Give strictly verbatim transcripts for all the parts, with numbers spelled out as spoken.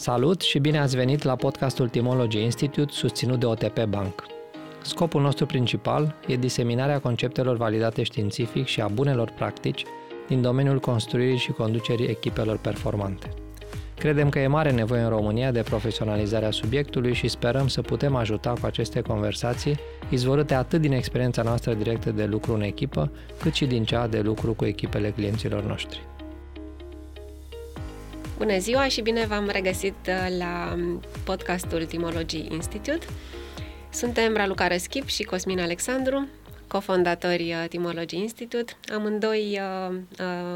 Salut și bine ați venit la podcastul Teamology Institute susținut de O T P Bank. Scopul nostru principal e diseminarea conceptelor validate științific și a bunelor practici din domeniul construirii și conducerii echipelor performante. Credem că e mare nevoie în România de profesionalizarea subiectului și sperăm să putem ajuta cu aceste conversații izvorâte atât din experiența noastră directă de lucru în echipă, cât și din cea de lucru cu echipele clienților noștri. Bună ziua și bine v-am regăsit la podcastul Teamology Institute. Suntem Raluca Răschip și Cosmin Alexandru, cofondatori Teamology Institute. Amândoi,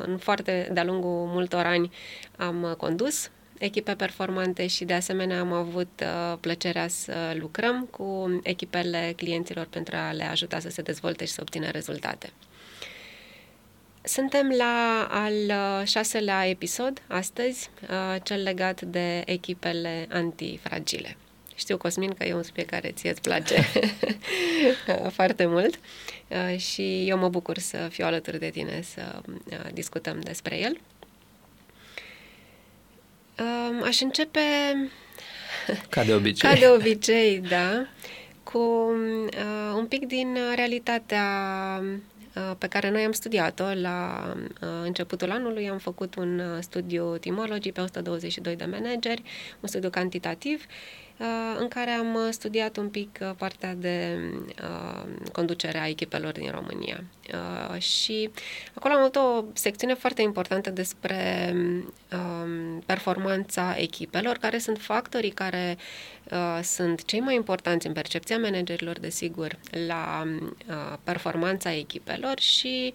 în foarte, de-a lungul multor ani, am condus echipe performante și, de asemenea, am avut plăcerea să lucrăm cu echipele clienților pentru a le ajuta să se dezvolte și să obțină rezultate. Suntem la al șaselea episod astăzi, cel legat de echipele antifragile. Știu, Cosmin, că e un subiect care ție îți place foarte mult și eu mă bucur să fiu alături de tine să discutăm despre el. Aș începe... Ca de obicei. Ca de obicei, da. Cu un pic din realitatea pe care noi am studiat-o la începutul anului. Am făcut un studiu Teamology pe o sută douăzeci și doi de manageri, un studiu cantitativ, în care am studiat un pic partea de conducere a echipelor din România. Și acolo am avut o secțiune foarte importantă despre performanța echipelor, care sunt factorii care sunt cei mai importanți în percepția managerilor, desigur, la performanța echipelor și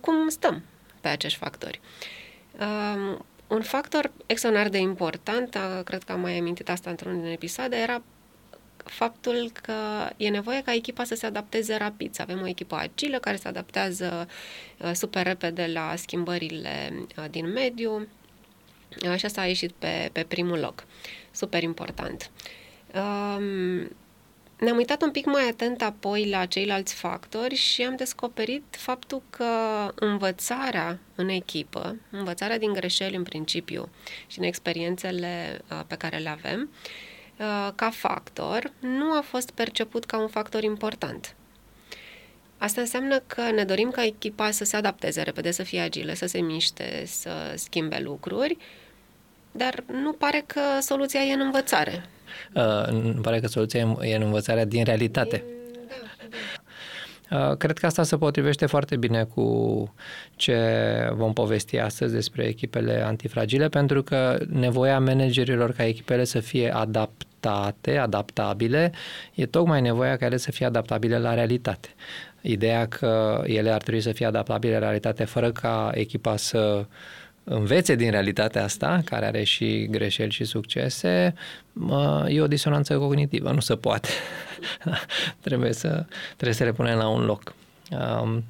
cum stăm pe acești factori. Un factor extraordinar de important, cred că am mai amintit asta într-unul din episoade, era faptul că e nevoie ca echipa să se adapteze rapid. Să avem o echipă agilă care se adaptează super repede la schimbările din mediu și asta a ieșit pe, pe primul loc. Super important. Ne-am uitat un pic mai atent apoi la ceilalți factori și am descoperit faptul că învățarea în echipă, învățarea din greșeli în principiu și din experiențele pe care le avem, ca factor, nu a fost perceput ca un factor important. Asta înseamnă că ne dorim ca echipa să se adapteze repede, să fie agilă, să se miște, să schimbe lucruri, dar nu pare că soluția e în învățare. Uh, îmi pare că soluția e în învățarea din realitate. Uh, cred că asta se potrivește foarte bine cu ce vom povesti astăzi despre echipele antifragile, pentru că nevoia managerilor ca echipele să fie adaptate, adaptabile, e tocmai nevoia care să fie adaptabile la realitate. Ideea că ele ar trebui să fie adaptabile la realitate fără ca echipa să învețe din realitatea asta, care are și greșeli și succese, e o disonanță cognitivă, nu se poate. trebuie, să, trebuie să le punem la un loc. Um,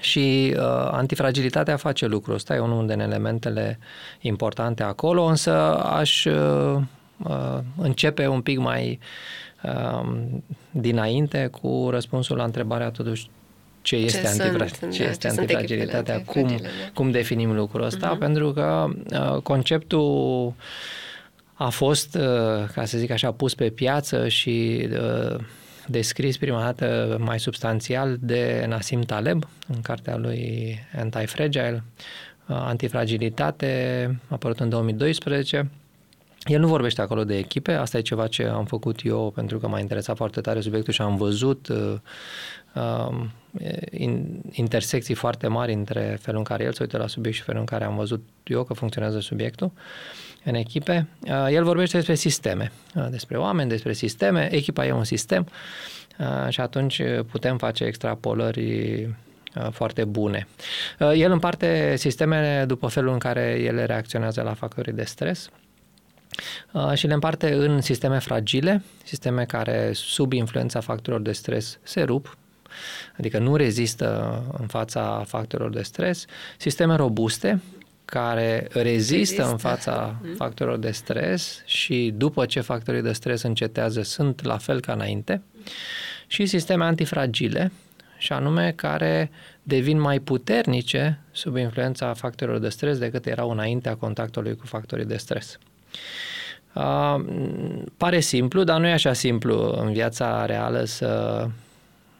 și uh, antifragilitatea face lucrul ăsta, e unul din elementele importante acolo, însă aș uh, uh, începe un pic mai uh, dinainte cu răspunsul la întrebarea totuși, ce este, ce antifra- sunt, ce este ce antifragilitatea, cum, cum definim lucrul ăsta, uh-huh. Pentru că uh, conceptul a fost, uh, ca să zic așa, pus pe piață și uh, descris prima dată mai substanțial de Nassim Taleb, în cartea lui Anti-Fragile, uh, Antifragilitate, apărut în două mii doisprezece. El nu vorbește acolo de echipe, asta e ceva ce am făcut eu pentru că m-a interesat foarte tare subiectul și am văzut uh, uh, in, intersecții foarte mari între felul în care el se uită la subiect și felul în care am văzut eu că funcționează subiectul în echipe. Uh, el vorbește despre sisteme, uh, despre oameni, despre sisteme, echipa e un sistem uh, și atunci putem face extrapolări foarte bune. Uh, el împarte sistemele după felul în care ele reacționează la factorii de stres și le împarte în sisteme fragile, sisteme care sub influența factorilor de stres se rup, adică nu rezistă în fața factorilor de stres, sisteme robuste care rezistă, rezistă. în fața factorilor de stres și după ce factorii de stres încetează sunt la fel ca înainte, și sisteme antifragile, și anume care devin mai puternice sub influența factorilor de stres decât erau înaintea contactului cu factorii de stres. Uh, pare simplu, dar nu e așa simplu în viața reală să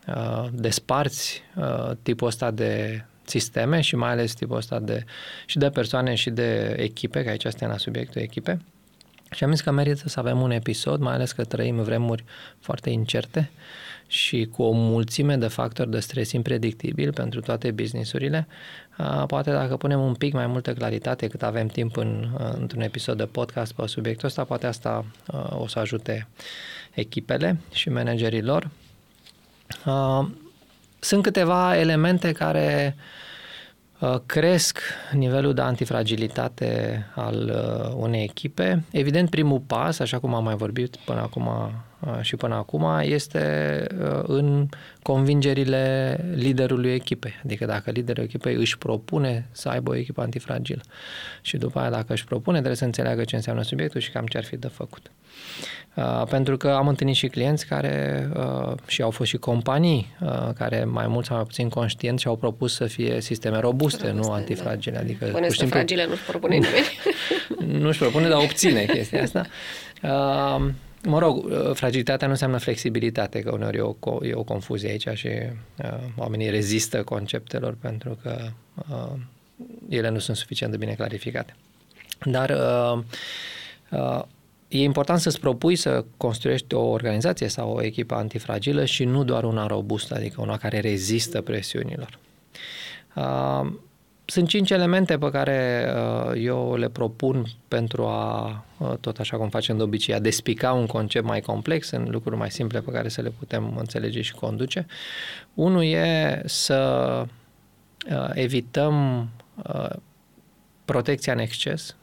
uh, desparți uh, tipul ăsta de sisteme și mai ales tipul ăsta de, și de persoane și de echipe, că aici suntem la subiectul echipe. Și am zis că merită să avem un episod, mai ales că trăim vremuri foarte incerte și cu o mulțime de factori de stres impredictibil pentru toate businessurile. Poate dacă punem un pic mai multă claritate cât avem timp în, într-un episod de podcast pe subiectul ăsta, poate asta o să ajute echipele și managerii lor. Sunt câteva elemente care cresc nivelul de antifragilitate al unei echipe. Evident, primul pas, așa cum am mai vorbit până acum și până acum, este în convingerile liderului echipei. Adică dacă liderul echipei își propune să aibă o echipă antifragilă și după aia dacă își propune, trebuie să înțeleagă ce înseamnă subiectul și cam ce ar fi de făcut. Pentru că am întâlnit și clienți care și au fost și companii care mai mult sau mai puțin conștienți și au propus să fie sisteme robuste, robuste nu antifragile. Da. Adică, până sunt fragile, nu-și propune nimeni. Nu-și propune, dar obține chestia asta. Mă rog, fragilitatea nu înseamnă flexibilitate, că uneori e o, co- e o confuzie aici și uh, oamenii rezistă conceptelor pentru că uh, ele nu sunt suficient de bine clarificate. Dar uh, uh, e important să-ți propui să construiești o organizație sau o echipă antifragilă și nu doar una robustă, adică una care rezistă presiunilor. Uh, Sunt cinci elemente pe care uh, eu le propun pentru a, uh, tot așa cum facem de obicei, a despica un concept mai complex în lucruri mai simple pe care să le putem înțelege și conduce. Unul e să uh, evităm uh, protecția în exces,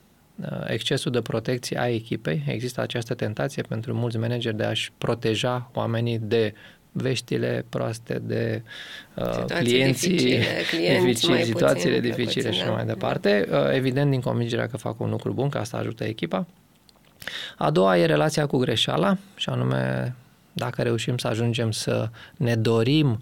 uh, excesul de protecție a echipei. Există această tentație pentru mulți manageri de a-și proteja oamenii de veștile proaste, de uh, clienții, dificile, clienți dificile, mai situațiile puțin, dificile puțin, și da. mai departe. Uh, evident, din convingerea că fac un lucru bun, că asta ajută echipa. A doua e relația cu greșeala, și anume dacă reușim să ajungem să ne dorim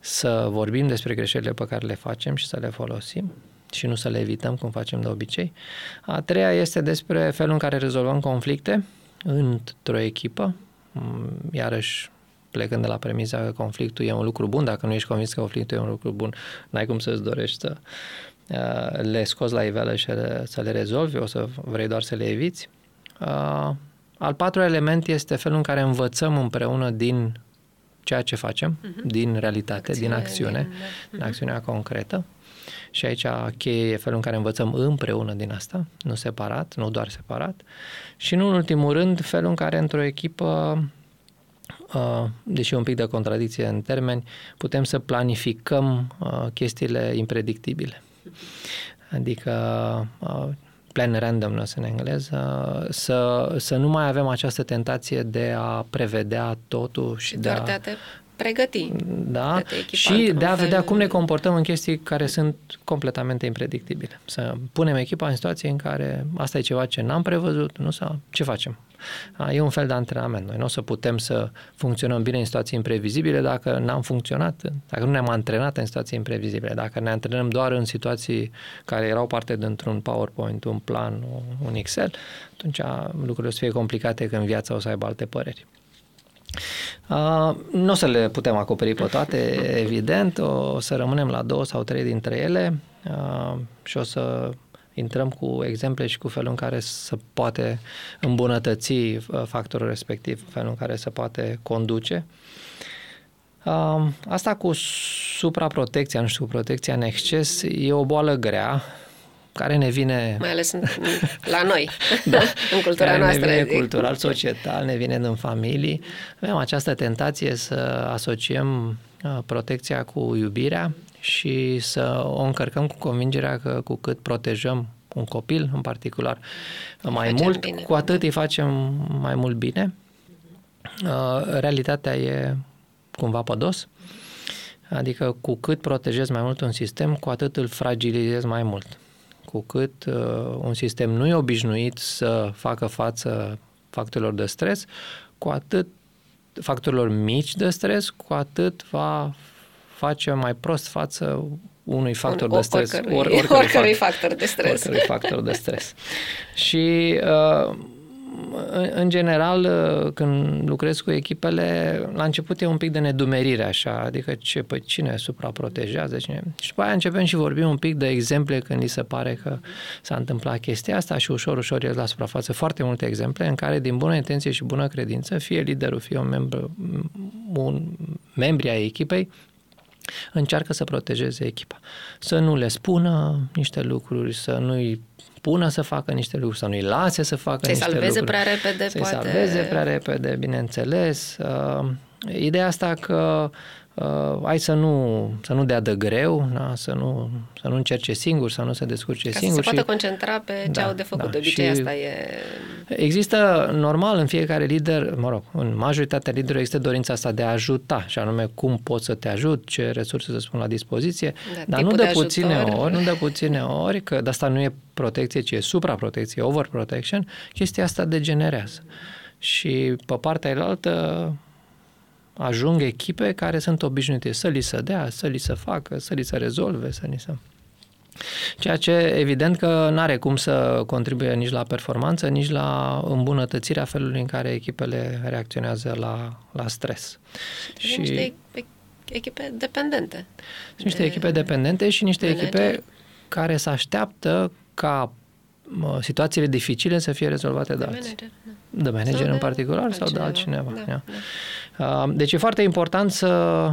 să vorbim despre greșelile pe care le facem și să le folosim și nu să le evităm cum facem de obicei. A treia este despre felul în care rezolvăm conflicte într-o echipă, iarăși plecând de la premisa că conflictul e un lucru bun, dacă nu ești convins că conflictul e un lucru bun, n-ai cum să-ți dorești să le scoți la iveală și să le rezolvi, o să vrei doar să le eviți. Al patrulea element este felul în care învățăm împreună din ceea ce facem, uh-huh. din realitate, acțiune, din acțiune, din, uh-huh. din acțiunea concretă. Și aici cheie e felul în care învățăm împreună din asta, nu separat, nu doar separat. Și nu în ultimul rând, felul în care într-o echipă, deși un pic de contradicție în termeni, putem să planificăm chestiile impredictibile. Adică plan randomness în engleză, să, să nu mai avem această tentație de a prevedea totul și, și de a... pregăti. Da, și de a vedea cum ne comportăm în chestii care sunt completamente impredictibile. Să punem echipa în situații în care asta e ceva ce n-am prevăzut, nu sau ce facem. E un fel de antrenament. Noi nu o să putem să funcționăm bine în situații imprevizibile dacă n-am funcționat, dacă nu ne-am antrenat în situații imprevizibile, dacă ne antrenăm doar în situații care erau parte dintr-un PowerPoint, un plan, un Excel, atunci lucrurile o să fie complicate când viața o să aibă alte păreri. Uh, nu o să le putem acoperi pe toate, evident, o să rămânem la două sau trei dintre ele uh, și o să intrăm cu exemple și cu felul în care se poate îmbunătăți factorul respectiv, felul în care se poate conduce. Uh, asta cu supraprotecția, nu știu, protecția în exces, e o boală grea care ne vine... Mai ales în, la noi, da, în cultura care noastră. Care ne vine cultural, societal, ne vine din familii. Avem această tentație să asociem protecția cu iubirea și să o încărcăm cu convingerea că cu cât protejăm un copil, în particular, mai mult, bine, cu atât îi facem mai mult bine. Realitatea e cumva pădos. Adică cu cât protejezi mai mult un sistem, cu atât îl fragilizezi mai mult. Cu cât uh, un sistem nu e obișnuit să facă față factorilor de stres, cu atât factorilor mici de stres, cu atât va face mai prost față unui factor un, de stres. Oricărui, or, oricărui, oricărui factor, factor de stres. Oricărui factor de stres. Și uh, în general, când lucrez cu echipele, la început e un pic de nedumerire, așa, adică ce, păi cine supraprotejează, cine... Și după aia începem și vorbim un pic de exemple când li se pare că s-a întâmplat chestia asta și ușor, ușor ies la suprafață foarte multe exemple în care, din bună intenție și bună credință, fie liderul, fie un membru, un membri ai echipei, încearcă să protejeze echipa. Să nu le spună niște lucruri, să nu-i pună să facă niște lucruri, să nu-i lase să facă niște lucruri. Să-i salveze prea repede, să-i poate. Să-i salveze prea repede, bineînțeles. Uh, ideea asta că uh, hai să nu, să nu dea de greu, na? Să, nu, să nu încerce singur, să nu se descurce ca singur. Să se poată și concentra pe ce da, au de făcut. Da, de obicei asta e... Există, normal, în fiecare lider, mă rog, în majoritatea liderilor există dorința asta de a ajuta, și anume cum pot să te ajut, ce resurse să-ți pun la dispoziție, da, dar nu de, de puține ori, nu de puține ori, că de asta nu e protecție, ci e supraprotecție, overprotection, chestia asta degenerează. Și pe partea ailaltă ajung echipe care sunt obișnuite să li se dea, să li se facă, să li se rezolve, să li se... Ceea ce evident că n-are cum să contribuie nici la performanță, nici la îmbunătățirea felului în care echipele reacționează la, la stres. Și niște echipe dependente. Niște de echipe dependente și niște manager. Echipe care se așteaptă ca situațiile dificile să fie rezolvate de, de alții. Manager, de manager sau în de particular sau de altcineva. Da, da. Deci e foarte important să...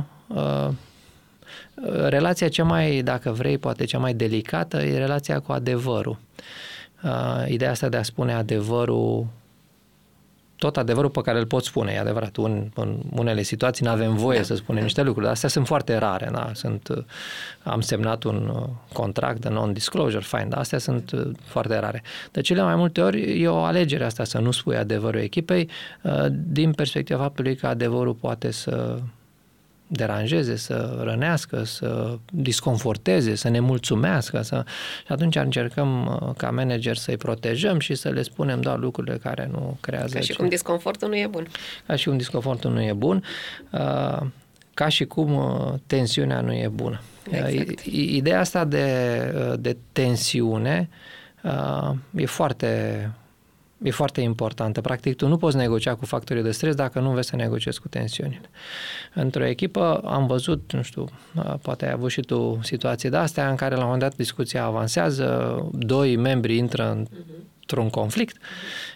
Relația cea mai, dacă vrei, poate cea mai delicată e relația cu adevărul. Uh, ideea asta de a spune adevărul, tot adevărul pe care îl poți spune, e adevărat. Un, în unele situații nu avem voie da, să spunem da. niște lucruri, dar astea sunt foarte rare. Da? Sunt, am semnat un contract de non-disclosure, fine, dar astea sunt foarte rare. De cele mai multe ori e o alegere asta să nu spui adevărul echipei uh, din perspectiva faptului că adevărul poate să... deranjeze, să rănească, să disconforteze, să ne mulțumească. Să... Și atunci încercăm ca manager să-i protejăm și să le spunem doar lucrurile care nu creează... Ca și ce... cum disconfortul nu e bun. Ca și cum disconfortul nu e bun, ca și cum tensiunea nu e bună. Exact. Ideea asta de, de tensiune e foarte... E foarte importantă. Practic, tu nu poți negocia cu factorii de stres dacă nu înveți să negociezi cu tensiunile. Într-o echipă am văzut, nu știu, poate ai avut și tu situații de astea în care la un moment dat discuția avansează, doi membri intră într-un conflict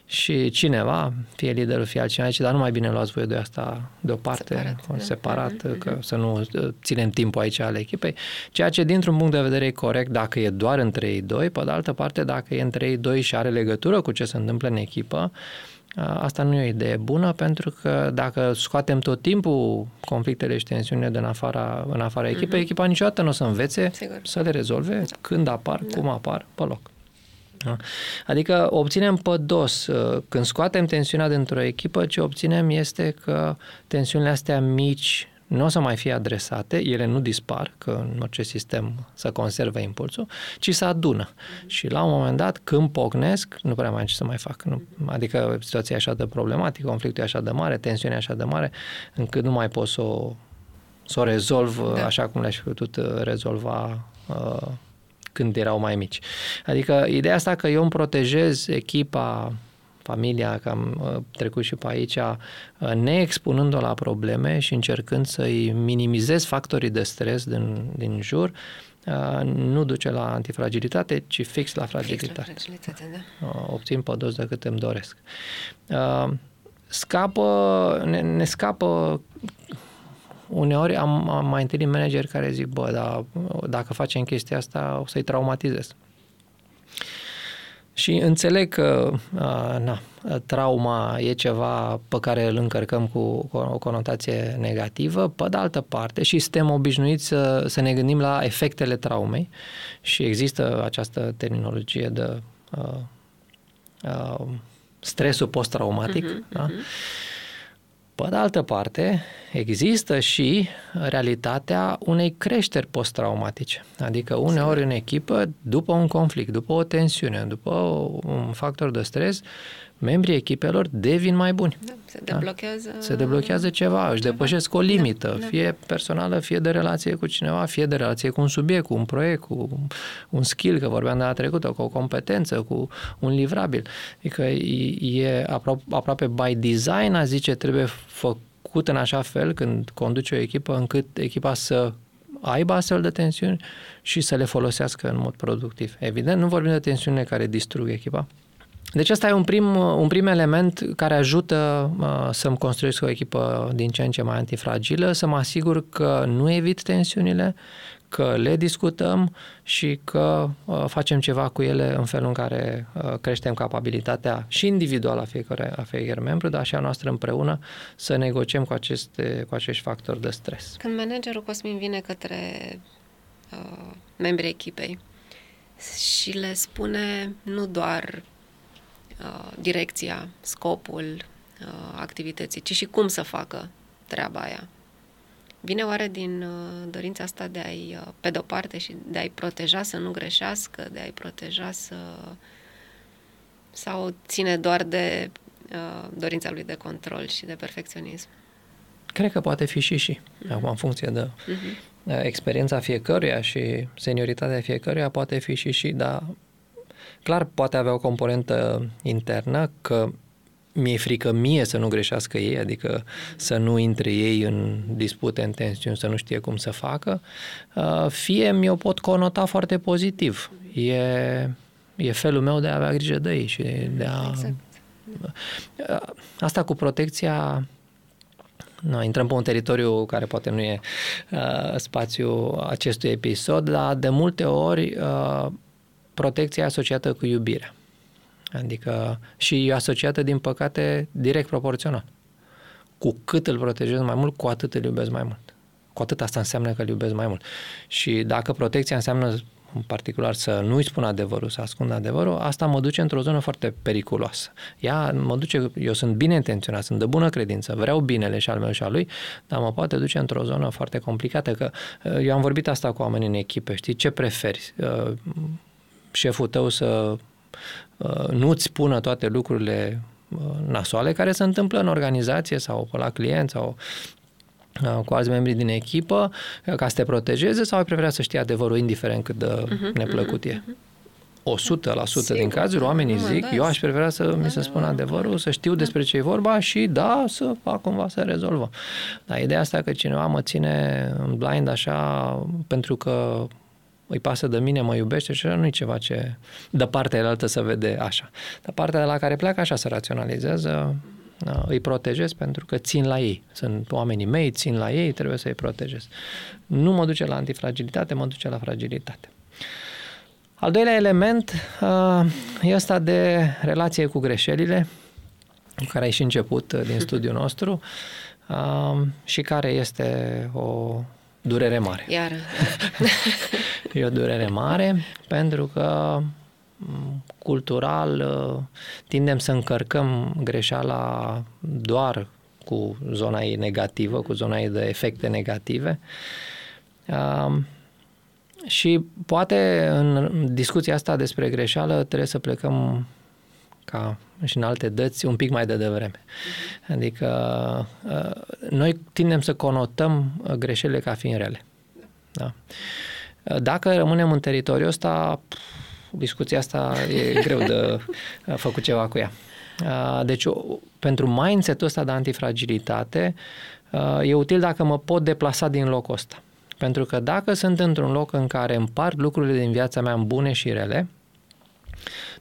și cineva, fie liderul, fie altcineva, zice, dar nu mai bine luați voi de asta deoparte, separat, separat da? Că să nu ținem timpul aici al echipei, ceea ce dintr-un punct de vedere e corect dacă e doar între ei doi, pe de altă parte dacă e între ei doi și are legătură cu ce se întâmplă în echipă, asta nu e o idee bună, pentru că dacă scoatem tot timpul conflictele și tensiunile din afara, în afara echipei, uh-huh. echipa niciodată nu o să învețe Sigur. să le rezolve da. când apar, da. cum apar, pe loc. Adică obținem pe dos, când scoatem tensiunea dintr-o echipă, ce obținem este că tensiunile astea mici nu o să mai fie adresate, ele nu dispar, că în orice sistem se conservă impulsul, ci se adună. Și la un moment dat, când pocnesc, nu prea mai am ce să mai fac. Nu, adică situația e așa de problematică, conflictul e așa de mare, tensiunea e așa de mare, încât nu mai pot să o, să o rezolv da. așa cum le-aș putut rezolva uh, când erau mai mici. Adică ideea asta că eu îmi protejez echipa, familia, că am trecut și pe aici, neexpunând-o la probleme și încercând să-i minimizez factorii de stres din, din jur, nu duce la antifragilitate, ci fix la fragilitate. Fix la fragilitate, da. Obțin pe dos de cât îmi doresc. Scapă, ne, ne scapă... Uneori am, am mai întâlnit manageri care zic, bă, dar dacă facem chestia asta, o să-i traumatizez. Și înțeleg că a, na, trauma e ceva pe care îl încărcăm cu, cu o conotație negativă, pe de altă parte, și suntem obișnuiți să, să ne gândim la efectele traumei și există această terminologie de a, a, stresul post-traumatic, uh-huh, da? Uh-huh. Pe de altă parte, există și realitatea unei creșteri post-traumatice. Adică uneori în echipă, după un conflict, după o tensiune, după un factor de stres, membrii echipelor devin mai buni. Da, se deblochează. Da? Se deblochează ceva, ceva, își depășesc o limită, da, da. fie personală, fie de relație cu cineva, fie de relație cu un subiect, cu un proiect, cu un skill, că vorbeam data trecută, cu o competență, cu un livrabil. Adică e apro- aproape by design, a zice, trebuie făcut în așa fel când conduci o echipă, încât echipa să aibă astfel de tensiuni și să le folosească în mod productiv. Evident, nu vorbim de tensiunile care distrug echipa. Deci asta e un prim, un prim element care ajută uh, să-mi construiesc o echipă din ce în ce mai antifragilă, să mă asigur că nu evit tensiunile, că le discutăm și că uh, facem ceva cu ele în felul în care uh, creștem capabilitatea și individuală a fiecare, a fiecare membru, dar și a noastră împreună să negociem cu, aceste, cu acești factori de stres. Când managerul Cosmin vine către uh, membrii echipei și le spune nu doar direcția, scopul activității, ci și cum să facă treaba aia. Vine oare din dorința asta de a-i, pe de-o parte, și de a-i proteja să nu greșească, de a-i proteja să... sau ține doar de uh, dorința lui de control și de perfecționism? Cred că poate fi și și. Mm-hmm. Acum, în funcție de mm-hmm. experiența fiecăruia și senioritatea fiecăruia, poate fi și și, dar clar, poate avea o componentă internă că mi-e frică mie să nu greșească ei, adică să nu intre ei în dispute, în tensiuni, să nu știe cum să facă, fie mi-o pot conota foarte pozitiv. E, e felul meu de a avea grijă de ei și de a... Exact. Asta cu protecția... No, intrăm pe un teritoriu care poate nu e uh, spațiul acestui episod, dar de multe ori... Uh, protecția asociată cu iubirea. Adică și e asociată, din păcate, direct proporțional. Cu cât îl protejezi mai mult, cu atât îl iubesc mai mult. Cu atât asta înseamnă că îl iubesc mai mult. Și dacă protecția înseamnă, în particular, să nu-i spun adevărul, să ascund adevărul, asta mă duce într-o zonă foarte periculoasă. Ea mă duce, eu sunt bine intenționat, sunt de bună credință, vreau binele și al meu și al lui, dar mă poate duce într-o zonă foarte complicată. Că eu am vorbit asta cu oamenii în echipe, știi, ce preferi? Șeful tău să uh, nu-ți spună toate lucrurile uh, nasoale care se întâmplă în organizație sau la client sau uh, cu alți membri din echipă ca să te protejeze, sau ai preferat să știi adevărul indiferent cât de uh-huh, neplăcut uh-huh, e? Uh-huh. o sută la sută Sigur. Din cazuri oamenii zic, da, eu aș prefera să da, mi se spună da, adevărul, da, să știu despre ce e vorba și da, să fac cumva să rezolvăm. Dar ideea asta că cineva mă ține în blind așa pentru că îi pasă de mine, mă iubește și nu e ceva ce de partea elaltă să vede așa. Dar partea de la care pleacă așa se raționalizează, îi protejez pentru că țin la ei. Sunt oamenii mei, țin la ei, trebuie să îi protejez. Nu mă duce la antifragilitate, mă duce la fragilitate. Al doilea element e ăsta de relație cu greșelile, care ai și început din studiul nostru și care este o durere mare. Iar. E o durere mare pentru că cultural tindem să încărcăm greșeala doar cu zona ei negativă, cu zona ei de efecte negative. Și poate în discuția asta despre greșeală trebuie să plecăm ca și în alte dăți un pic mai de devreme. Adică noi tindem să conotăm greșelile ca fiind rele. Da. Dacă rămânem în teritoriul ăsta, discuția asta e greu de făcut ceva cu ea. Deci, pentru mindset-ul ăsta de antifragilitate, e util dacă mă pot deplasa din locul ăsta. Pentru că dacă sunt într-un loc în care împart lucrurile din viața mea în bune și rele,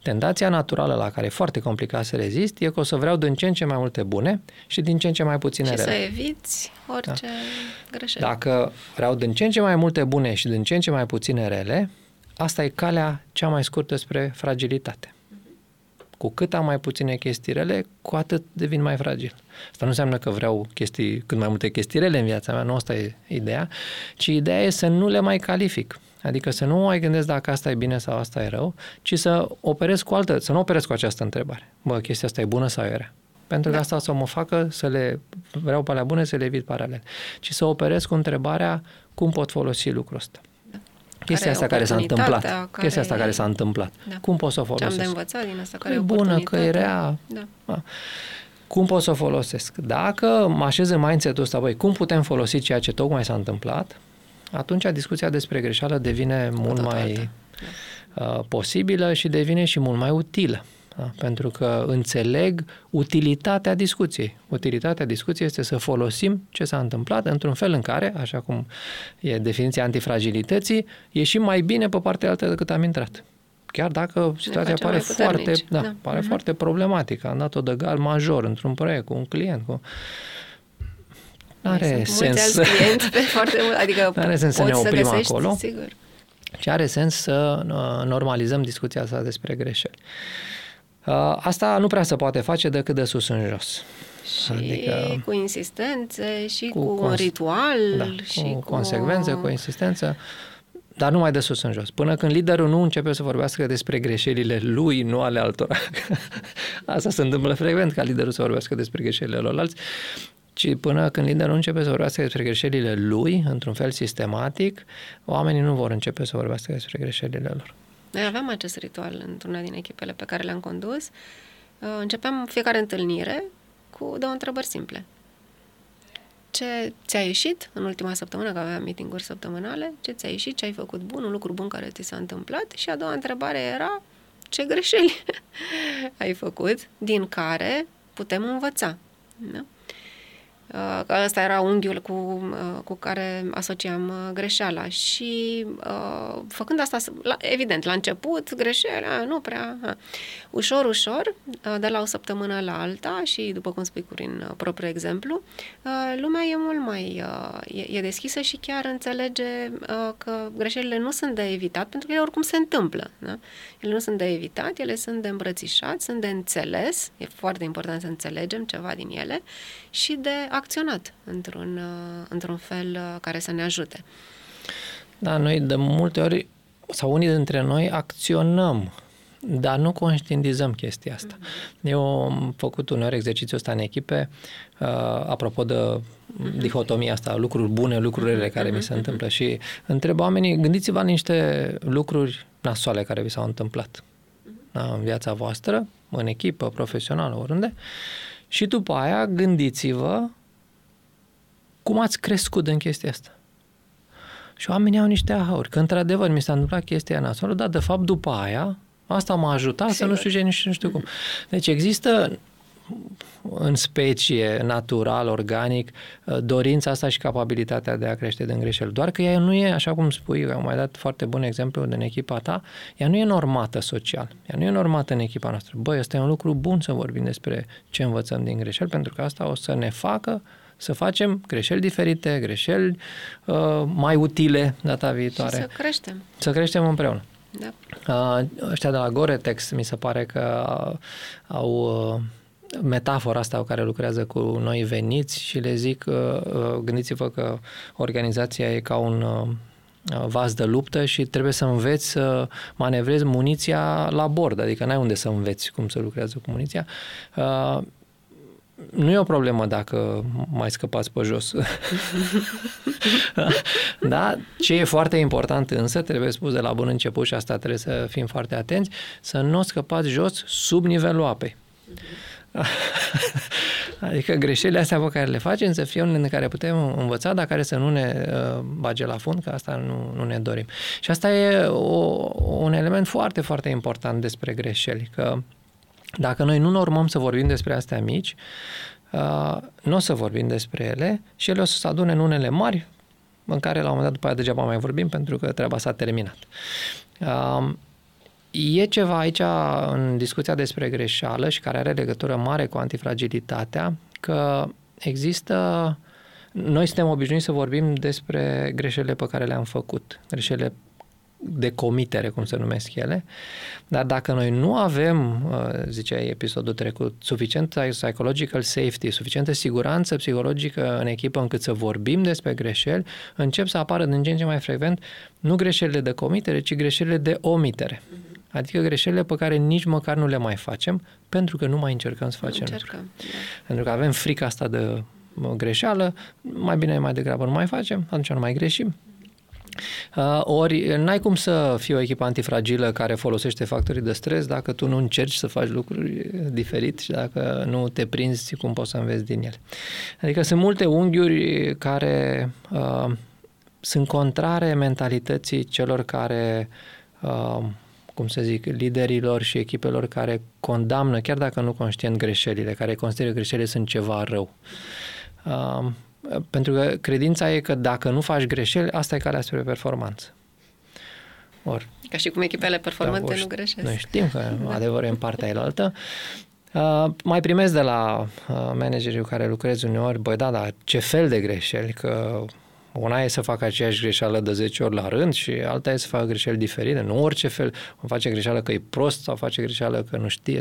tentația naturală la care e foarte complicat să rezist e că o să vreau din ce în ce mai multe bune și din ce în ce mai puține și rele. Și să eviți orice da. greșeală. Dacă vreau din ce în ce mai multe bune și din ce în ce mai puține rele, asta e calea cea mai scurtă spre fragilitate. Cu cât am mai puține chestii rele, cu atât devin mai fragil. Asta nu înseamnă că vreau chestii, cât mai multe chestii rele în viața mea, nu asta e ideea, ci ideea e să nu le mai calific. Adică să nu mai gândesc dacă asta e bine sau asta e rău, ci să operez cu altă, să nu operez cu această întrebare. Bă, chestia asta e bună sau e rea? Pentru da. că asta o să mă facă să le vreau pe alea bune, să le evit paralel. Ci să operez cu întrebarea cum pot folosi lucrul ăsta. Da. chestia asta care s-a întâmplat. Care... Chestia asta care s-a întâmplat. Da. Cum pot să o folosesc? Ce am de învățat din asta? Care e bună, că e rea. Da. Da. Cum pot să o folosesc? Dacă mă așez în mindset-ul ăsta, băi, cum putem folosi ceea ce tocmai s-a întâmplat, atunci discuția despre greșeală devine cu mult mai uh, posibilă și devine și mult mai utilă. Da? Pentru că înțeleg utilitatea discuției. Utilitatea discuției este să folosim ce s-a întâmplat într-un fel în care, așa cum e definiția antifragilității, ieșim mai bine pe partea altă decât am intrat. Chiar dacă situația pare, foarte, da, da. pare uh-huh. foarte problematică. Am dat o dăgal major într-un proiect cu un client, cu... N-are Sunt sens. Mulți clienți pe foarte mult, adică N-are sens să ne oprim să acolo. Sigur. Și are sens să normalizăm discuția asta despre greșeli. Asta nu prea se poate face decât de sus în jos. Și adică, cu insistențe, și cu, cu cons- ritual, da, și cu... consecvențe, cu insistență, dar numai de sus în jos. Până când liderul nu începe să vorbească despre greșelile lui, nu ale altora. Asta se întâmplă frecvent, ca liderul să vorbească despre greșelile lor alți. Ci până când liderul începe să vorbească despre greșelile lui, într-un fel sistematic, oamenii nu vor începe să vorbească despre greșelile lor. Noi aveam acest ritual într-una din echipele pe care le-am condus. Începeam fiecare întâlnire cu două întrebări simple. Ce ți-a ieșit în ultima săptămână, că aveam meeting-uri săptămânale, ce ți-a ieșit, ce ai făcut bun, un lucru bun care ți s-a întâmplat, și a doua întrebare era ce greșeli ai făcut din care putem învăța. Da? Ăsta era unghiul cu, cu care asociam greșeala și făcând asta, evident, la început greșeala, nu prea, ha. ușor, ușor, de la o săptămână la alta și, după cum spui prin propriu exemplu, lumea e mult mai, e, e deschisă și chiar înțelege că greșelile nu sunt de evitat, pentru că ele oricum se întâmplă. Da? Ele nu sunt de evitat, ele sunt de îmbrățișat, sunt de înțeles, e foarte important să înțelegem ceva din ele și de acționat într-un, într-un fel care să ne ajute. Da, noi de multe ori, sau unii dintre noi, acționăm, dar nu conștientizăm chestia asta. Mm-hmm. Eu am făcut uneori exercițiul ăsta în echipe, uh, apropo de mm-hmm. dihotomia asta, lucruri bune, lucrurile care mm-hmm. mi se întâmplă, și întreb oamenii, gândiți-vă niște lucruri nasoale care vi s-au întâmplat mm-hmm. da, în viața voastră, în echipă, profesională, oriunde. Și după aia, gândiți-vă cum ați crescut în chestia asta. Și oamenii au niște ahauri, că într-adevăr mi s-a întâmplat chestia nasoală, dar de fapt după aia, asta m-a ajutat Sigur. să nu știu ce, nici nu știu cum. Deci există în specie, natural, organic, dorința asta și capabilitatea de a crește din greșeli. Doar că ea nu e, așa cum spui, am mai dat foarte bun exemplu din echipa ta, ea nu e normată social, ea nu e normată în echipa noastră. Băi, ăsta e un lucru bun să vorbim despre ce învățăm din greșeli, pentru că asta o să ne facă să facem greșeli diferite, greșeli uh, mai utile data viitoare. Și să creștem. Să creștem împreună. Da. Uh, ăștia de la Gore-Tex mi se pare că au... Uh, metafora asta care lucrează cu noi veniți și le zic, gândiți-vă că organizația e ca un vas de luptă și trebuie să înveți să manevrezi muniția la bord, adică n-ai unde să înveți cum se lucrează cu muniția. Nu e o problemă dacă mai scăpați pe jos. Da? Ce e foarte important însă, trebuie spus de la bun început și asta trebuie să fim foarte atenți, să nu scăpați jos sub nivelul apei. Adică greșelile astea pe care le facem să fie unele în care putem învăța, dar care să nu ne uh, bage la fund, că asta nu, nu ne dorim. Și asta e o, un element foarte, foarte important despre greșeli, că dacă noi nu normăm să vorbim despre astea mici, uh, nu o să vorbim despre ele și ele o să se adune în unele mari, în care la un moment dat după aia degeaba mai vorbim, pentru că treaba s-a terminat. Uh, E ceva aici în discuția despre greșeală și care are legătură mare cu antifragilitatea, că există... Noi suntem obișnuiți să vorbim despre greșelile pe care le-am făcut, greșelile de comitere, cum se numesc ele, dar dacă noi nu avem, ziceai episodul trecut, suficient psychological safety, suficientă siguranță psihologică în echipă încât să vorbim despre greșeli, încep să apară din ce în ce mai frecvent nu greșelile de comitere, ci greșelile de omitere. Adică greșelile pe care nici măcar nu le mai facem, pentru că nu mai încercăm să facem. Încercăm, da. Pentru că avem frica asta de greșeală, mai bine mai degrabă nu mai facem, atunci nu mai greșim. Uh, ori n-ai cum să fii o echipă antifragilă care folosește factorii de stres dacă tu nu încerci să faci lucruri diferit și dacă nu te prinzi cum poți să înveți din ele. Adică sunt multe unghiuri care uh, sunt contrare mentalității celor care, uh, cum să zic, liderilor și echipelor care condamnă, chiar dacă nu conștient, greșelile, care consideră că greșelile sunt ceva rău. Uh, Pentru că credința e că dacă nu faci greșeli, asta e calea spre performanță. Or, ca și cum echipele performante da, nu greșesc. Noi știm că da. Adevărul e în partea ailaltă. Uh, mai primesc de la uh, managerii cu care lucrez uneori, băi da, dar ce fel de greșeli, că una e să facă aceeași greșeală de zece ori la rând și alta e să facă greșeli diferite, nu orice fel, o face greșeală că e prost sau face greșeală că nu știe.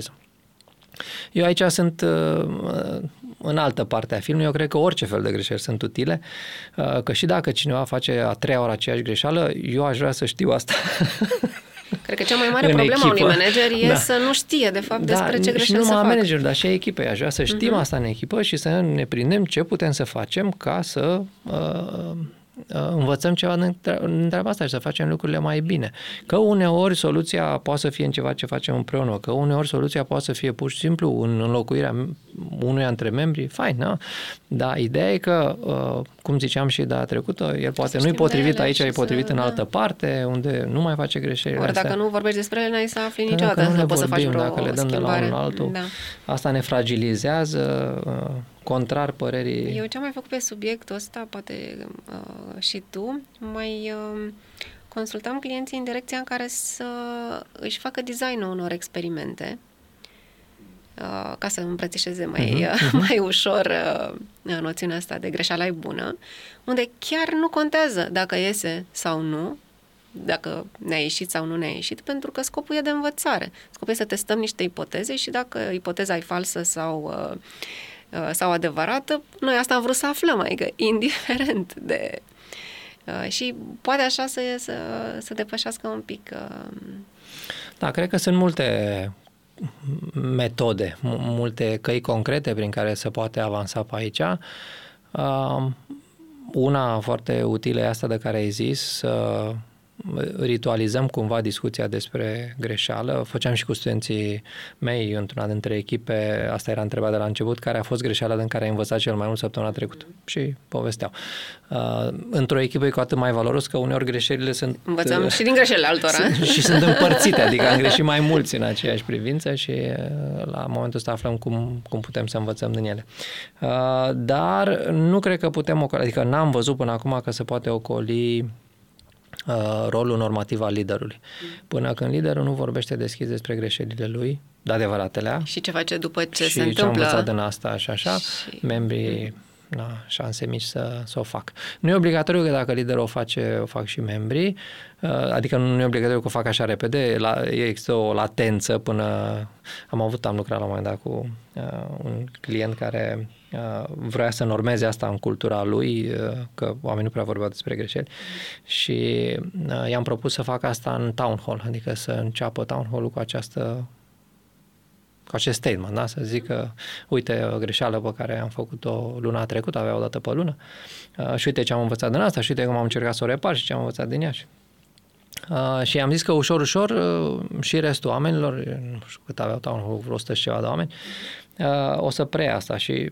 Eu aici sunt... Uh, uh, în altă parte a filmului, eu cred că orice fel de greșeli sunt utile, că și dacă cineva face a treia oră aceeași greșeală, eu aș vrea să știu asta. Cred că cea mai mare problemă a unui manager e da. Să nu știe, de fapt, da, despre ce greșeli să facă. Și numai manager, dar și a echipei. Aș vrea să știm uh-huh. asta în echipă și să ne prindem ce putem să facem ca să... Uh, învățăm ceva din treaba asta și să facem lucrurile mai bine. Că uneori soluția poate să fie în ceva ce facem împreună, că uneori soluția poate să fie pur și simplu în înlocuirea unuia dintre membri, fain, da? Dar ideea e că, cum ziceam și data trecută, el poate nu-i potrivit aici, e potrivit în altă parte, unde nu mai face greșelile astea. Ori dacă nu vorbești despre ele, n-ai să afli niciodată, nu poți să faci vreo schimbare. Dacă le dăm de la unul la altul, asta ne fragilizează, contrar părerii... Eu ce am mai făcut pe subiectul ăsta, poate uh, și tu, mai uh, consultam clienții în direcția în care să își facă designul unor experimente uh, ca să îmbrățișeze mai, uh-huh. mai ușor uh, noțiunea asta de greșeala e bună, unde chiar nu contează dacă iese sau nu, dacă ne-a ieșit sau nu ne-a ieșit, pentru că scopul e de învățare. Scopul e să testăm niște ipoteze și dacă ipoteza e falsă sau... Uh, sau adevărată, noi asta am vrut să aflăm, adică indiferent de... Și poate așa să, să, să depășească un pic. Da, cred că sunt multe metode, multe căi concrete prin care se poate avansa pe aici. Una foarte utilă e asta de care ai zis, să ritualizăm cumva discuția despre greșeală. Făceam și cu studenții mei într-una dintre echipe, asta era întrebat de la început, care a fost greșeala din care ai învățat cel mai mult săptămâna trecută. Și povesteau. Uh, într-o echipă e cu atât mai valoros că uneori greșelile sunt... Învățăm uh, și din greșelile altora. S- și sunt împărțite, adică am greșit mai mulți în aceeași privință și uh, la momentul ăsta aflăm cum, cum putem să învățăm din ele. Uh, dar nu cred că putem ocoli, adică n-am văzut până acum că se poate ocoli rolul normativ al liderului. Până când liderul nu vorbește deschis despre greșelile lui, de adevăratelea. Și ce face după ce se întâmplă. Și ce am învățat din asta și așa, și... membrii, na, șanse mici să, să o fac. Nu e obligatoriu că dacă liderul o face, o fac și membrii, adică nu e obligatoriu că o fac așa repede, la, există o latență până... Am avut, am lucrat la un moment dat cu un client care... vrea să normeze asta în cultura lui, că oamenii nu prea vorbeau despre greșeli și i-am propus să fac asta în town hall, adică să înceapă town hall-ul cu această cu acest statement, da? Să zic că uite o greșeală pe care am făcut-o luna trecută, avea o dată pe lună și uite ce am învățat din asta și uite cum am încercat să o repar și ce am învățat din ea. Uh, și am zis că ușor, ușor uh, și restul oamenilor, nu știu cât aveau town hall, vreo o sută și ceva de oameni, uh, o să preia asta și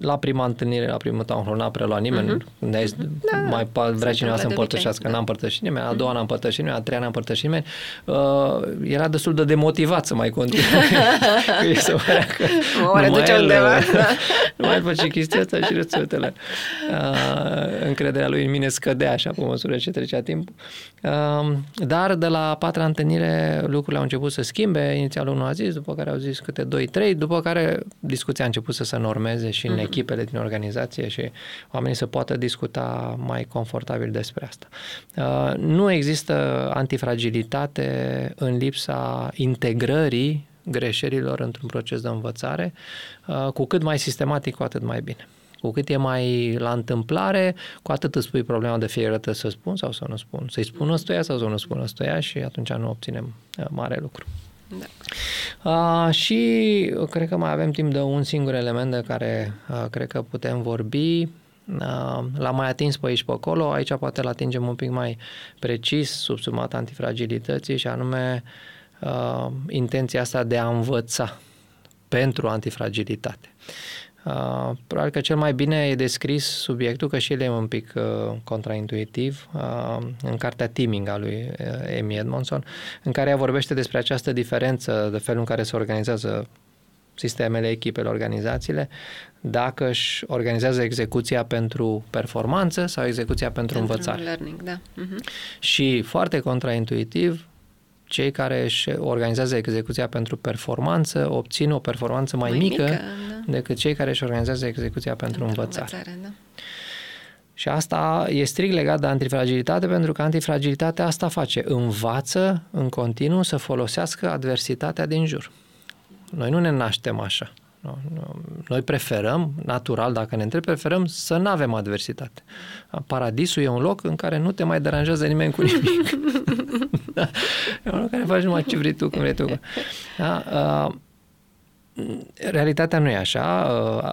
la prima întâlnire, la primul town hall n-a preluat nimeni, uh-huh. de aici, da, mai da, vrea cineva să împărtășească, da. N-a împărtășit nimeni, a doua n-a împărtășit nimeni, a treia n-a împărtășit nimeni, uh, era destul de demotivat să mai continue. Că e să părea că mă reduce undeva. Numai face chestia asta și rețetele. Uh, încrederea lui în mine scădea așa pe măsură ce trecea timpul. Uh, dar de la a patra întâlnire lucrurile au început să schimbe, inițial unul a zis, după care au zis câte doi trei, după care discuția a început să se normeze și în echipele din organizație și oamenii să poată discuta mai confortabil despre asta. Uh, nu există antifragilitate în lipsa integrării greșelilor într-un proces de învățare, uh, cu cât mai sistematic, cu atât mai bine. Cu cât e mai la întâmplare, cu atât îți pui problema de fiecare dată să spun sau să nu spun. Să-i spun ăstuia sau să nu spun ăstuia și atunci nu obținem uh, mare lucru. Da. Uh, și cred că mai avem timp de un singur element de care uh, cred că putem vorbi. L-am mai atins pe aici pe acolo, aici poate îl atingem un pic mai precis, subsumat antifragilității, și anume uh, intenția asta de a învăța pentru antifragilitate. Uh, probabil că cel mai bine e descris subiectul, că și el e un pic uh, contraintuitiv, uh, în cartea Teaming a lui uh, Amy Edmondson, în care ea vorbește despre această diferență de felul în care se organizează sistemele, echipele, organizațiile, dacă își organizează execuția pentru performanță sau execuția pentru, pentru învățare. Learning, da. Uh-huh. Și foarte contraintuitiv, cei care își organizează execuția pentru performanță obțin o performanță mai, mai mică, mică da. decât cei care își organizează execuția pentru, pentru învățare. învățare da. Și asta e strict legat de antifragilitate, pentru că antifragilitatea asta face, învață în continuu să folosească adversitatea din jur. Noi nu ne naștem așa. Noi preferăm, natural, dacă ne întrebi, preferăm să nu avem adversitate. Paradisul e un loc în care nu te mai deranjează nimeni cu nimic. Da? E un loc în care faci numai ce vrei tu, cum vrei tu. Da? Uh, realitatea nu e așa,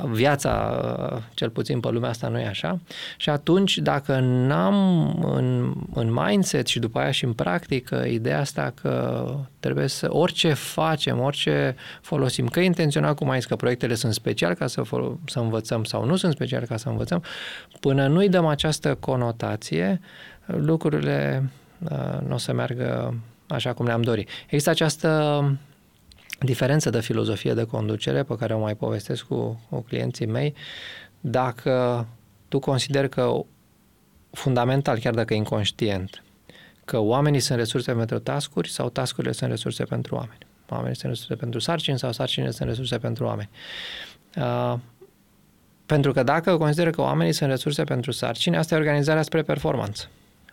uh, viața, uh, cel puțin pe lumea asta, nu e așa. Și atunci, dacă n-am în, în mindset și după aia și în practică ideea asta că trebuie să, orice facem, orice folosim, că intenționat, cum ai zis, că proiectele sunt special ca să, fol- să învățăm sau nu sunt special ca să învățăm, până nu-i dăm această conotație, lucrurile uh, nu o să meargă așa cum ne-am dorit. Există această diferență de filozofie de conducere pe care o mai povestesc cu, cu clienții mei. Dacă tu consideri că, fundamental, chiar dacă inconștient, că oamenii sunt resurse pentru task-uri sau task-urile sunt resurse pentru oameni. Oamenii sunt resurse pentru sarcini sau sarcinile sunt resurse pentru oameni. Uh, pentru că dacă consideri că oamenii sunt resurse pentru sarcini, asta e organizarea spre performanță.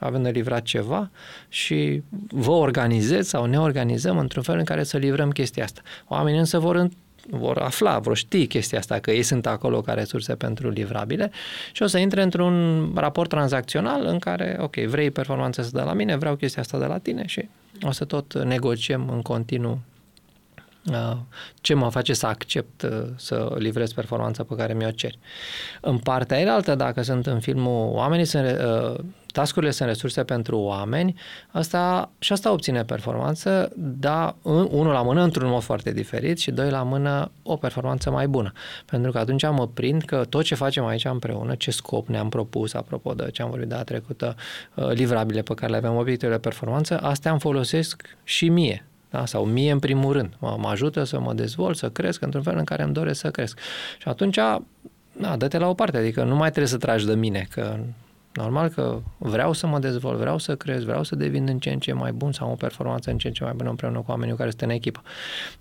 Avem de livrat ceva și vă organizez sau ne organizăm într-un fel în care să livrăm chestia asta. Oamenii însă vor, vor afla, vor ști chestia asta, că ei sunt acolo ca resurse pentru livrabile, și o să intre într-un raport tranzacțional în care, ok, vrei performanța asta de la mine, vreau chestia asta de la tine, și o să tot negociem în continuu ce mă face să accept să livrez performanța pe care mi-o ceri. În partea cealaltă, dacă sunt în filmul oamenii sunt, task-urile sunt resurse pentru oameni, asta, și asta obține performanță, dar unul la mână într-un mod foarte diferit și doi la mână o performanță mai bună. Pentru că atunci mă prind că tot ce facem aici împreună, ce scop ne-am propus, apropo de ce am vorbit data trecută, livrabile pe care le avem, obiectivele de performanță, astea îmi folosesc și mie. Da? Sau mie în primul rând. Mă, mă ajută să mă dezvolt, să cresc într-un fel în care îmi doresc să cresc. Și atunci, da, dă-te la o parte, adică nu mai trebuie să tragi de mine, că normal că vreau să mă dezvolt, vreau să cresc, vreau să devin în ce în ce mai bun, să am o performanță în ce în ce mai bună împreună cu oamenii care sunt în echipă.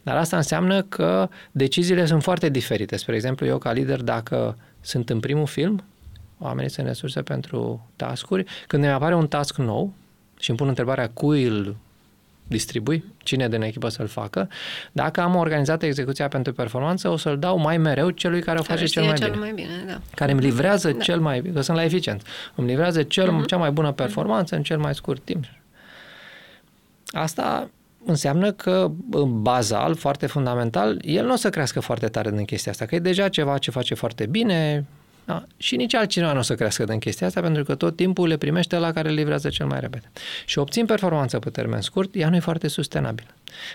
Dar asta înseamnă că deciziile sunt foarte diferite. Spre exemplu, eu ca lider, dacă sunt în primul film, oamenii sunt resurse pentru task-uri, când îmi apare un task nou și îmi pun întrebarea cui îl distribui, cine din echipă să-l facă. Dacă am organizat execuția pentru performanță, o să-l dau mai mereu celui care o face cel mai bine. Cel mai bine, da. Care îmi livrează da. cel mai bine, că sunt la eficient. Îmi livrează cel, uh-huh. cea mai bună performanță uh-huh. în cel mai scurt timp. Asta înseamnă că, bazal, foarte fundamental, el nu o să crească foarte tare din chestia asta, că e deja ceva ce face foarte bine, da? Și nici altcineva nu o să crească din chestia asta, pentru că tot timpul le primește la care le livrează cel mai repede. Și obțin performanță pe termen scurt, ea nu e foarte sustenabilă.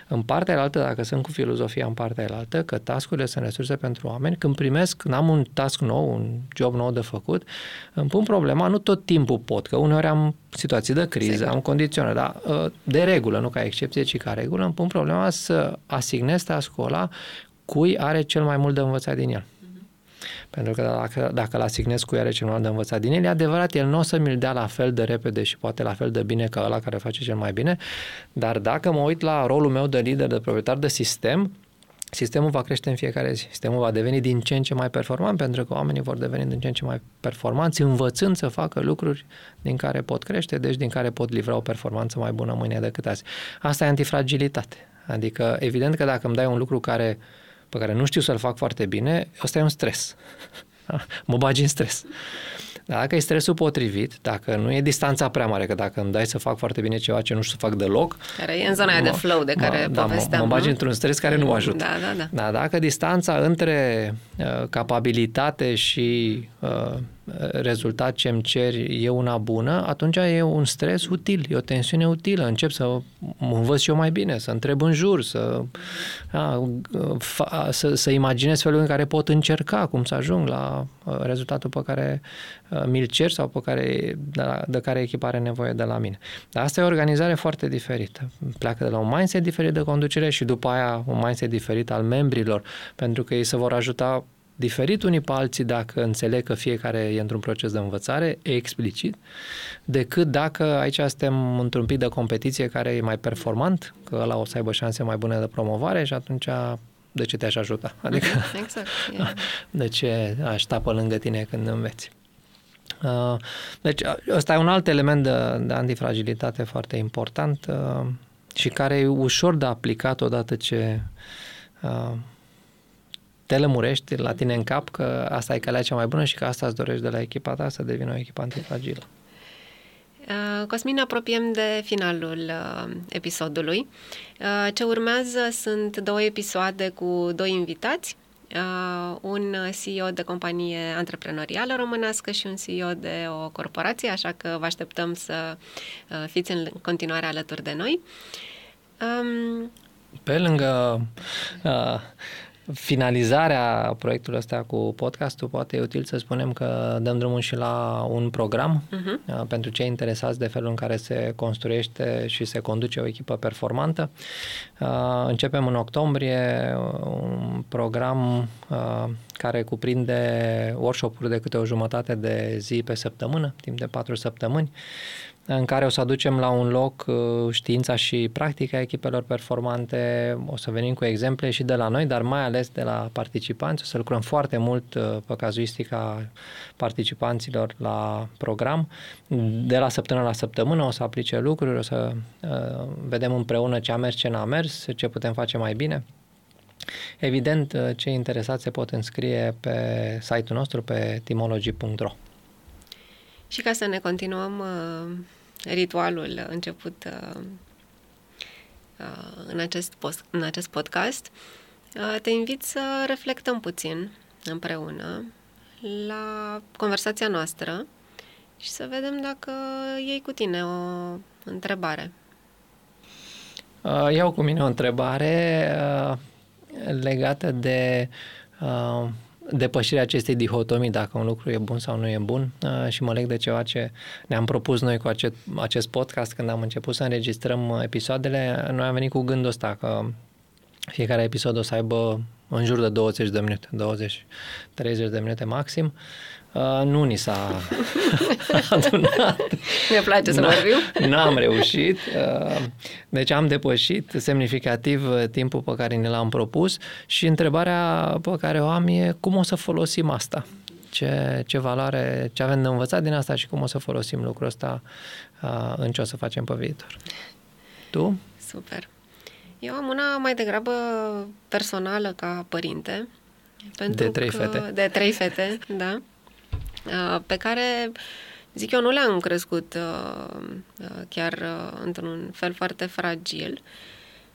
În partea altă, dacă sunt cu filozofia în partea altă, că task-urile sunt resurse pentru oameni, când primesc, când am un task nou, un job nou de făcut, îmi pun problema, nu tot timpul pot, că uneori am situații de criză, exact. am condiționări, dar de regulă, nu ca excepție, ci ca regulă, îmi pun problema să asignez task-ul ăla cui are cel mai mult de învățat din el. Pentru că dacă, dacă l-asignez cu iară cel mai de învățat din el, e adevărat, el nu o să mi-l dea la fel de repede și poate la fel de bine ca ăla care face cel mai bine, dar dacă mă uit la rolul meu de lider, de proprietar de sistem, sistemul va crește în fiecare zi. Sistemul va deveni din ce în ce mai performant, pentru că oamenii vor deveni din ce în ce mai performanți, învățând să facă lucruri din care pot crește, deci din care pot livra o performanță mai bună mâine decât azi. Asta e antifragilitate. Adică, evident că dacă îmi dai un lucru care pe care nu știu să-l fac foarte bine, ăsta e un stres. Mă bagi în stres. Dacă e stresul potrivit, dacă nu e distanța prea mare, că dacă îmi dai să fac foarte bine ceva ce nu știu să fac deloc... Care e în zona mă, de flow de care mă, povesteam. Da, mă, mă bagi într-un stres care nu mă ajută. Da, da, da. Da, dacă distanța între uh, capabilitate și... Uh, rezultat ce îmi ceri e una bună, atunci e un stres util, e o tensiune utilă. Încep să învăț și eu mai bine, să întreb în jur, să, a, fa, să, să imaginez felul în care pot încerca cum să ajung la rezultatul pe care mi-l cer sau pe care, de, la, de care echipa are nevoie de la mine. Dar asta e o organizare foarte diferită. Pleacă de la un mindset diferit de conducere și după aia un mindset diferit al membrilor, pentru că ei se vor ajuta diferit unii pe alții dacă înțeleg că fiecare e într-un proces de învățare explicit, decât dacă aici suntem într-un pic de competiție care e mai performant, că ăla o să aibă șanse mai bune de promovare și atunci de ce te-aș ajuta? Adică exact, yeah. De ce aș sta pe lângă tine când înveți? Deci ăsta e un alt element de, de antifragilitate foarte important și care e ușor de aplicat odată ce te lămurești la tine în cap că asta e calea cea mai bună și că asta îți dorești de la echipa ta, să devină o echipă antifragilă. Cosmin, apropiem de finalul episodului. Ce urmează sunt două episoade cu doi invitați, un C E O de companie antreprenorială românească și un C E O de o corporație, așa că vă așteptăm să fiți în continuare alături de noi. Pe lângă uh, finalizarea proiectului ăsta cu podcastul, poate e util să spunem că dăm drumul și la un program uh-huh. pentru cei interesați de felul în care se construiește și se conduce o echipă performantă. Începem în octombrie un program care cuprinde workshop-uri de câte o jumătate de zi pe săptămână, timp de patru săptămâni, în care o să aducem la un loc știința și practica echipelor performante. O să venim cu exemple și de la noi, dar mai ales de la participanți. O să lucrăm foarte mult pe cazuistica participanților la program. De la săptămână la săptămână o să aplice lucruri, o să uh, vedem împreună ce a mers, ce n-a mers, ce putem face mai bine. Evident, cei interesați se pot înscrie pe site-ul nostru, pe teamology punct ro. Și ca să ne continuăm uh, ritualul început uh, uh, în, acest post, în acest podcast, uh, te invit să reflectăm puțin împreună la conversația noastră și să vedem dacă iei cu tine o întrebare. Uh, iau cu mine o întrebare uh, legată de Uh, depășirea acestei dihotomii, dacă un lucru e bun sau nu e bun, și mă leg de ceva ce ne-am propus noi cu acest, acest podcast. Când am început să înregistrăm episoadele, noi am venit cu gândul ăsta că fiecare episod o să aibă în jur de douăzeci de minute, douăzeci treizeci de minute maxim. Nu ni s-a adunat. Ne place să vorbim. N-am reușit. Deci am depășit semnificativ timpul pe care ne l-am propus și întrebarea pe care o am e cum o să folosim asta? Ce, ce valoare, ce avem de învățat din asta și cum o să folosim lucrul ăsta în ce o să facem pe viitor? Tu? Super. Eu am una mai degrabă personală ca părinte. Pentru de trei că, fete. De trei fete, da. Pe care, zic eu, nu le-am crescut chiar într-un fel foarte fragil.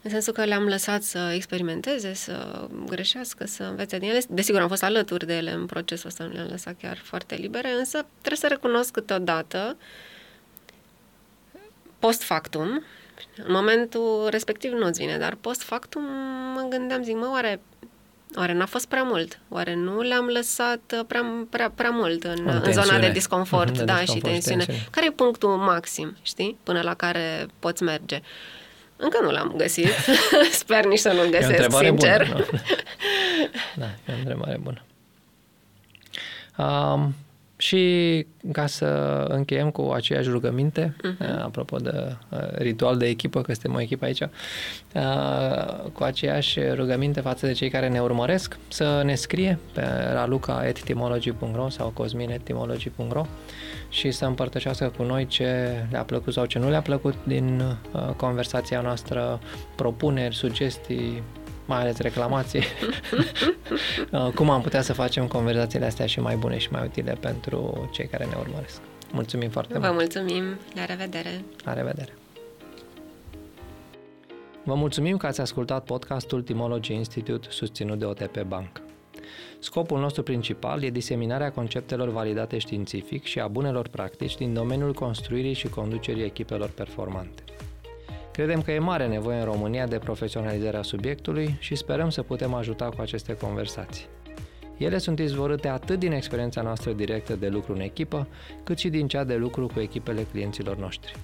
În sensul că le-am lăsat să experimenteze, să greșească, să învețe din ele. Desigur, am fost alături de ele în procesul ăsta, nu le-am lăsat chiar foarte libere, însă trebuie să recunosc câteodată post factum. În momentul respectiv nu-ți vine, dar post factum mă gândeam, zic, mă, oare, oare n-a fost prea mult? Oare nu le-am lăsat prea, prea, prea mult în, în, în zona de disconfort, de da, disconfort și tensiune? tensiune. Care e punctul maxim, știi, până la care poți merge? Încă nu l-am găsit, sper nici să nu-l găsesc, sincer. Bună, da, e o întrebare bună. Um, Și ca să încheiem cu aceeași rugăminte, uh-huh. apropo de uh, ritual de echipă, că suntem o echipă aici, uh, cu aceeași rugăminte față de cei care ne urmăresc, să ne scrie pe raluca at teamology punct ro sau cosmin at teamology punct ro și să împărtășească cu noi ce le-a plăcut sau ce nu le-a plăcut din uh, conversația noastră, propuneri, sugestii, mai ales reclamații, cum am putea să facem conversațiile astea și mai bune și mai utile pentru cei care ne urmăresc. Mulțumim foarte mult! Vă mulțumim! La revedere! La revedere! Vă mulțumim că ați ascultat podcastul Teamology Institute susținut de O T P Bank. Scopul nostru principal e diseminarea conceptelor validate științific și a bunelor practici din domeniul construirii și conducerii echipelor performante. Credem că e mare nevoie în România de profesionalizarea subiectului și sperăm să putem ajuta cu aceste conversații. Ele sunt izvorâte atât din experiența noastră directă de lucru în echipă, cât și din cea de lucru cu echipele clienților noștri.